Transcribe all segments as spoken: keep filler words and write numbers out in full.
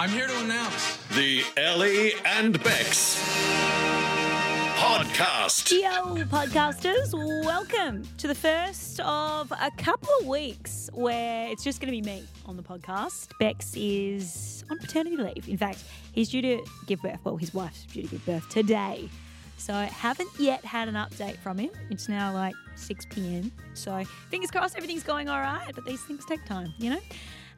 I'm here to announce the Ellie and Bex podcast. Yo, podcasters, welcome to the first of a couple of weeks where it's just going to be me on the podcast. Bex is on paternity leave. In fact, he's due to give birth. Well, his wife's due to give birth today. So I haven't yet had an update from him. It's now like six p.m. So fingers crossed everything's going all right, but these things take time, you know?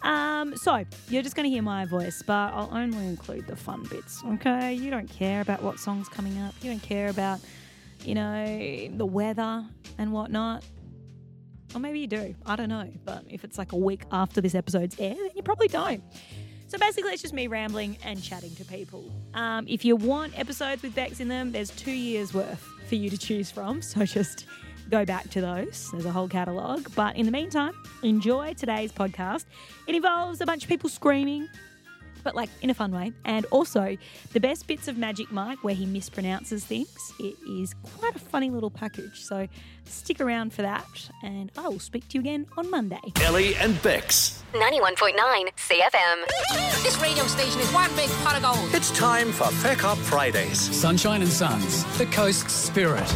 Um, so you're just going to hear my voice, but I'll only include the fun bits, okay? You don't care about what song's coming up. You don't care about, you know, the weather and whatnot. Or maybe you do. I don't know. But if it's like a week after this episode's air, then you probably don't. So basically it's just me rambling and chatting to people. Um, if you want episodes with Bex in them, there's two years worth for you to choose from. So just go back to those. There's a whole catalogue. But in the meantime, enjoy today's podcast. It involves a bunch of people screaming, but like in a fun way. And also the best bits of Magic Mike where he mispronounces things. It is quite a funny little package. So stick around for that and I will speak to you again on Monday. Ellie and Bex. ninety-one point nine C F M. This radio station is one big pot of gold. It's time for Feck Up Fridays. Sunshine and Sons, the Coast Spirit.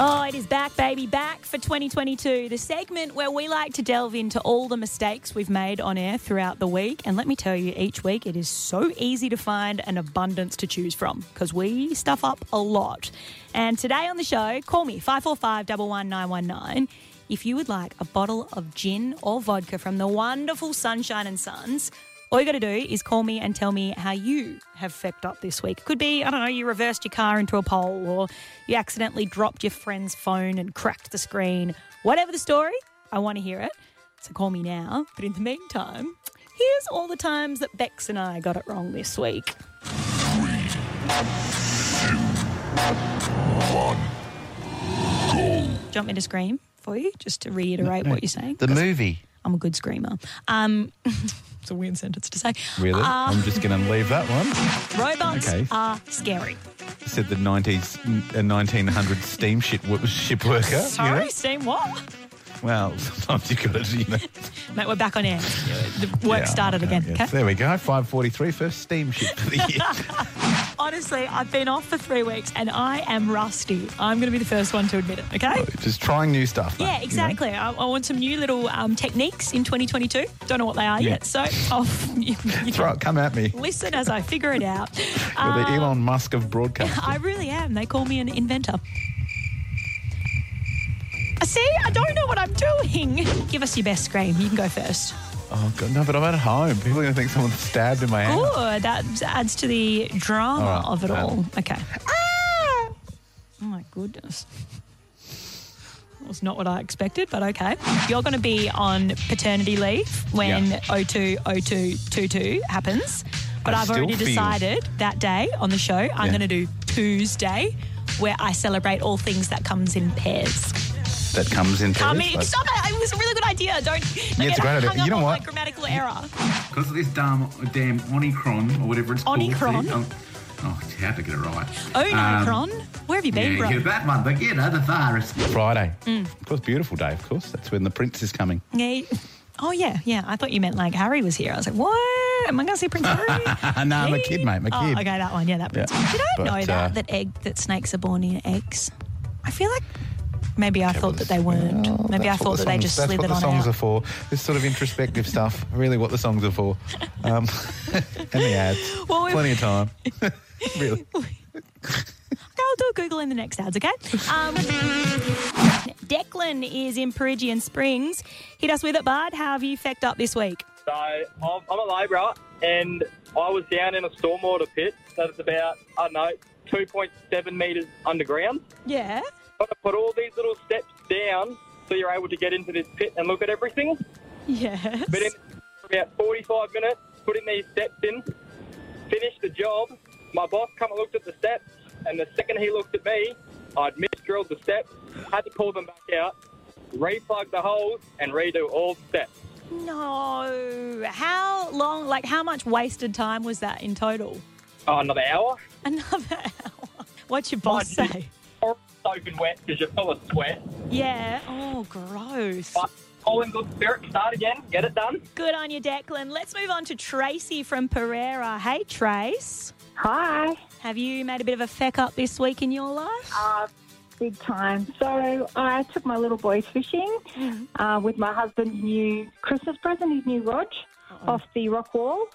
Oh, it is back, baby, back for twenty twenty-two, the segment where we like to delve into all the mistakes we've made on air throughout the week. And let me tell you, each week it is so easy to find an abundance to choose from because we stuff up a lot. And today on the show, call me, five four five, one one nine one nine, if you would like a bottle of gin or vodka from the wonderful Sunshine and Sons. All you got to do is call me and tell me how you have fecked up this week. Could be, I don't know, you reversed your car into a pole or you accidentally dropped your friend's phone and cracked the screen. Whatever the story, I want to hear it. So call me now. But in the meantime, here's all the times that Bex and I got it wrong this week. Three, two, one, go. Do you want me to scream for you just to reiterate no, no, what you're saying? The movie. I'm a good screamer. Um... It's a weird sentence to say. Really? Um, I'm just going to leave that one. Robots okay. are scary. You said the nineties, uh, nineteen hundred steam ship, ship worker. Sorry, you know? Steam what? Well, sometimes you've got to, you know. Mate, we're back on air. The work yeah, started okay, again. Yes. Okay? There we go. five forty-three, first steam ship for the year. Honestly, I've been off for three weeks and I am rusty. I'm going to be the first one to admit it, okay? Just trying new stuff. Though, yeah, exactly. You know? I, I want some new little um, techniques in twenty twenty-two. Don't know what they are yeah. yet, so I'll, you, you Throw it, come at me. Listen as I figure it out. You're um, the Elon Musk of broadcasting. I really am. They call me an inventor. See, I don't know what I'm doing. Give us your best scream. You can go first. Oh, God, no, but I'm at home. People are going to think someone's stabbed in my hand. Oh, that adds to the drama right, of it no. all. Okay. Ah! Oh, my goodness. That was not what I expected, but okay. You're going to be on paternity leave when yeah. oh two oh two two two happens. But I I've already feel... decided that day on the show I'm yeah. going to do Tuesday where I celebrate all things that comes in pairs. That comes in pairs. I mean, like, stop it. It was a really good idea. Don't, don't yeah, it's get a hung idea. Up you know on what? my grammatical error. Because of this damn, damn Omicron or whatever it's Omicron. called. Omicron? Oh, it's hard to get it right. Omicron? Um, Where have you been, yeah, bro? Yeah, that one, but you know, the virus. Friday. Mm. Of course, beautiful day, of course. That's when the prince is coming. Yeah. Oh, yeah, yeah. I thought you meant like Harry was here. I was like, what? Am I going to see Prince Harry? No, I'm a kid, mate, my kid. Oh, okay, that one. Yeah, that prince. Yeah. Did I but, know that, uh, that, egg, that snakes are born in eggs? I feel like... Maybe I thought that they weren't. Well, Maybe I thought the songs, that they just slithered on out. That's what the songs out. are for. This sort of introspective stuff, really what the songs are for. Um, and the ads. Well, Plenty of time. Really. I'll do a Google in the next ads, okay? Um, Declan is in Peregian Springs. Hit us with it, bud. How have you fecked up this week? So I'm, I'm a labourer and I was down in a stormwater pit that is about, I don't know, two point seven metres underground. Yeah. Got to put all these little steps down so you're able to get into this pit and look at everything. Yes. But in about forty-five minutes, putting these steps in, finished the job. My boss come and looked at the steps, and the second he looked at me, I'd misdrilled the steps, had to pull them back out, replug the holes, and redo all the steps. No. How long, like how much wasted time was that in total? Oh, another hour. Another hour. What's your boss oh, say? Soaking wet because you're full of sweat. Yeah. Oh, gross. But all in good spirit. Start again. Get it done. Good on you, Declan. Let's move on to Tracy from Pereira. Hey, Trace. Hi. Have you made a bit of a feck up this week in your life? Uh, big time. So I took my little boy fishing mm-hmm. uh, with my husband's new Christmas present, his new rod, Uh-oh. off the rock wall.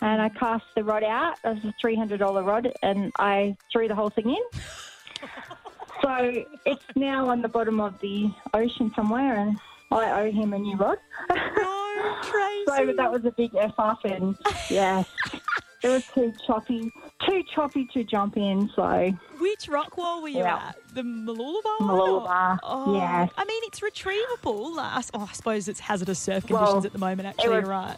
And I cast the rod out. It was a three hundred dollars rod, and I threw the whole thing in. So it's now on the bottom of the ocean somewhere, and I owe him a new rod. No, Tracy. So that was a big F up, and yeah, it was too choppy, too choppy to jump in. So which rock wall were you yeah. at? The Mooloolaba? Mooloolaba. Oh, yeah. I mean, it's retrievable. Oh, I suppose it's hazardous surf conditions well, at the moment. Actually, was, you're right.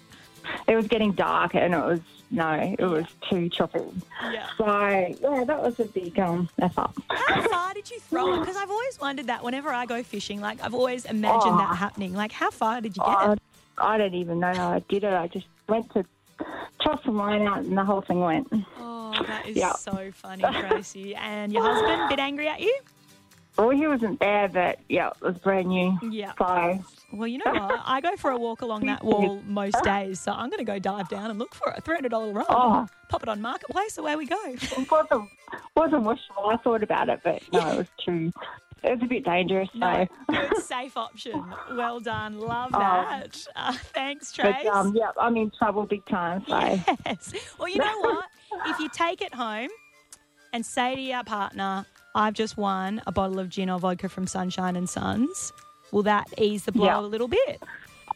It was getting dark, and it was no, it yeah. was too choppy. Yeah. So yeah, that was a big um F up. How far did you throw it? Because I've always wondered that whenever I go fishing, like I've always imagined oh. that happening. Like, how far did you get oh, it? I don't even know how I did it. I just went to toss the line out, and the whole thing went. Oh, that is yep. so funny, Tracy. And your husband, a bit angry at you? Well, he wasn't there, but yeah, it was brand new. Yeah. So. Well, you know what? I go for a walk along that wall most days, so I'm going to go dive down and look for it. three hundred dollars rod. Oh. Pop it on Marketplace, away we go. It wasn't, wasn't wishful. I thought about it, but no, yeah. it was true. It was a bit dangerous, no, so. Good, safe option. Well done. Love that. Um, uh, thanks, Trace. But, um, yeah, I'm in trouble big time, so. Yes. Well, you know what? If you take it home and say to your partner, I've just won a bottle of gin or vodka from Sunshine and Sons, will that ease the blow yeah. a little bit?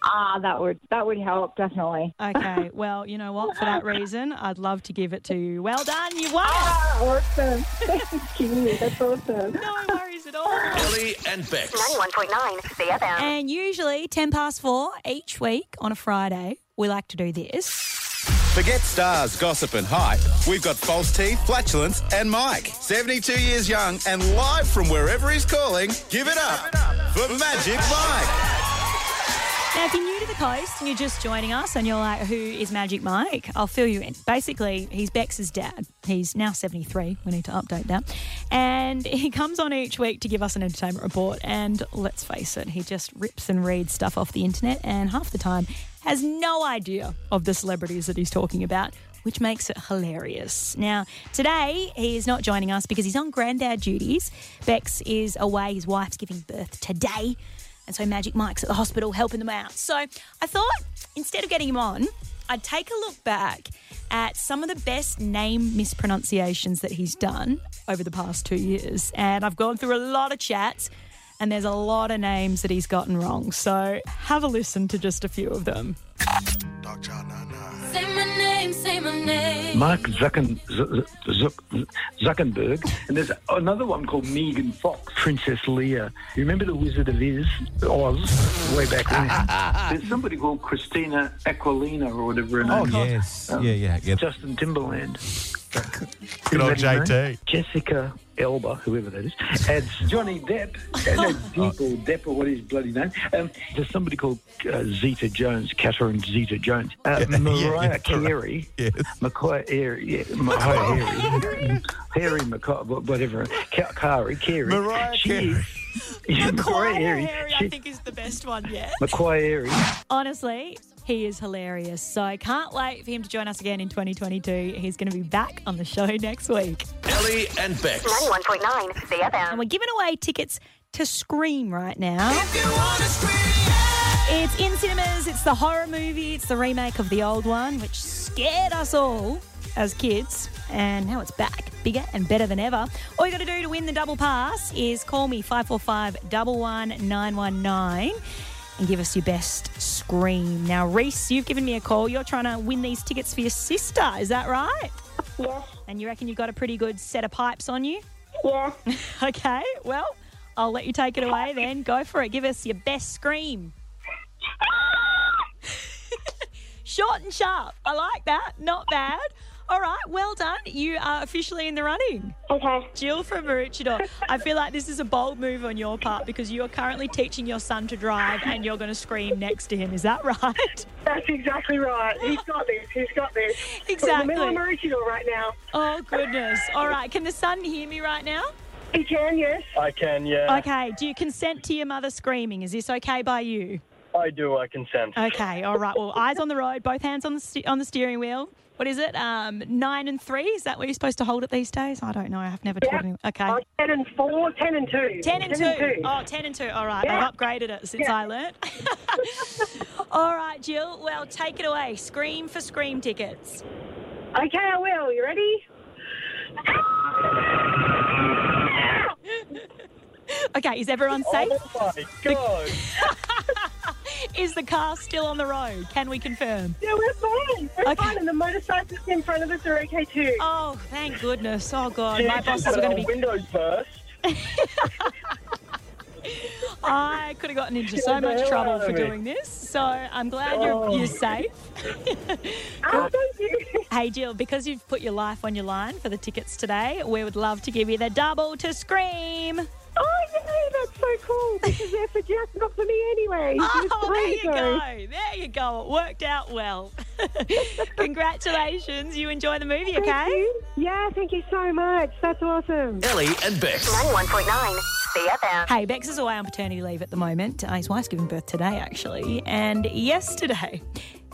Ah, that would that would help, definitely. Okay, well, you know what? For that reason, I'd love to give it to you. Well done, you won! Ah, awesome. Thank you. That's awesome. No worries at all. Ellie and Bex. ninety-one point nine C F M. And usually ten past four each week on a Friday, we like to do this. Forget stars, gossip and hype. We've got false teeth, flatulence and Mike. seventy-two years young and live from wherever he's calling, give it up, give it up for Magic Mike. Now, if you're new to the coast and you're just joining us and you're like, who is Magic Mike? I'll fill you in. Basically, he's Bex's dad. He's now seventy-three. We need to update that. And he comes on each week to give us an entertainment report. And let's face it, he just rips and reads stuff off the internet and half the time has no idea of the celebrities that he's talking about, which makes it hilarious. Now, today he is not joining us because he's on granddad duties. Bex is away. His wife's giving birth today. And so Magic Mike's at the hospital helping them out. So I thought instead of getting him on, I'd take a look back at some of the best name mispronunciations that he's done over the past two years. And I've gone through a lot of chats, and there's a lot of names that he's gotten wrong. So have a listen to just a few of them. Say my name, say my name. Mark Zucken, Z- Z- Zuckerberg. And there's another one called Megan Fox. Princess Leia. You remember the Wizard of Oz? Way back when. Ah, ah, ah. There's somebody called Christina Aquilina or whatever her name is. Oh, yes. Um, yeah, yeah, yeah. Justin Timberland. Good old J T. Jessica Elba, whoever that is. And Johnny Depp. People oh. Depp or what is his bloody name. Um, there's somebody called uh, Zeta Jones, Catherine Zeta Jones. Uh, yeah, Mariah yeah, Carey. Right. Yes. Mackay Airy. Yeah, Mariah Harry. Harry Mackay, whatever. Carey. Carey. Mariah Carey. Yeah, Mackay Airy, I think, is the best one yet. Mackay Airy. Honestly, he is hilarious. So I can't wait for him to join us again in twenty twenty-two. He's going to be back on the show next week. Ellie and Bex. ninety-one point nine C F M. And we're giving away tickets to Scream right now. If you want to scream, yeah. It's in cinemas. It's the horror movie. It's the remake of the old one, which scared us all as kids. And now it's back, bigger and better than ever. All you got to do to win the double pass is call me five four five, one one nine one nine. And give us your best scream. Now, Reese, you've given me a call. You're trying to win these tickets for your sister. Is that right? Yeah. And you reckon you've got a pretty good set of pipes on you? Yeah. Okay. Well, I'll let you take it away then. Go for it. Give us your best scream. Short and sharp. I like that. Not bad. All right, well done. You are officially in the running. Okay. Jill from Maroochydore. I feel like this is a bold move on your part because you are currently teaching your son to drive and you're going to scream next to him. Is that right? That's exactly right. He's got this. He's got this. Exactly. We're in the middle of Maroochydore right now. Oh, goodness. All right, can the son hear me right now? He can, yes. I can, yeah. Okay, do you consent to your mother screaming? Is this okay by you? I do. I consent. Okay. All right. Well, eyes on the road, both hands on the st- on the steering wheel. What is it? Um, nine and three? Is that where you're supposed to hold it these days? I don't know. I've never yeah. taught anyone. Okay. Uh, ten and four, ten and two. Ten and, ten two. and two. Oh, ten and two. All right. Yeah. I've upgraded it since yeah. I learnt. All right, Jill. Well, take it away. Scream for Scream tickets. Okay, I will. You ready? Okay, is everyone safe? Oh, my God. Is the car still on the road? Can we confirm? Yeah, we're fine. We're okay. fine, and the motorcyclists in front of us are okay too. Oh, thank goodness. Oh, God. Yeah, my bosses are going to be... windows burst. I could have gotten into so much trouble for doing this, so I'm glad you're, you're safe. Oh, thank you. Hey, Jill, because you've put your life on your line for the tickets today, we would love to give you the double to Scream. Oh, yay, that's so cool, because they're for Jeff, not for me anyway. Oh, there you go. There you go. It worked out well. Congratulations. You enjoy the movie, thank okay? You. Yeah, thank you so much. That's awesome. Ellie and Bex. ninety-one point nine C F M. Hey, Bex is away on paternity leave at the moment. Uh, his wife's giving birth today, actually. And yesterday,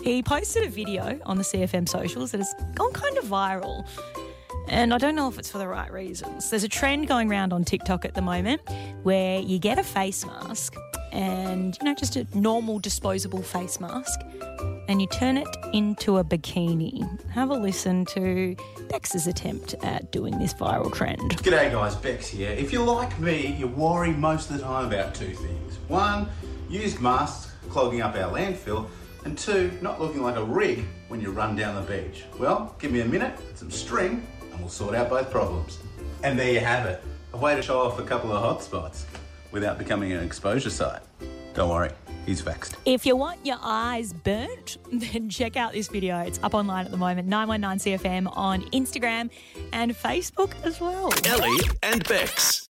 he posted a video on the C F M socials that has gone kind of viral. And I don't know if it's for the right reasons. There's a trend going around on TikTok at the moment where you get a face mask and, you know, just a normal disposable face mask and you turn it into a bikini. Have a listen to Bex's attempt at doing this viral trend. G'day guys, Bex here. If you're like me, you worry most of the time about two things. One, used masks clogging up our landfill. And two, not looking like a rig when you run down the beach. Well, give me a minute, some string, and we'll sort out both problems. And there you have it. A way to show off a couple of hot spots without becoming an exposure site. Don't worry, he's vaxxed. If you want your eyes burnt, then check out this video. It's up online at the moment, nine one nine C F M on Instagram and Facebook as well. Ellie and Bex.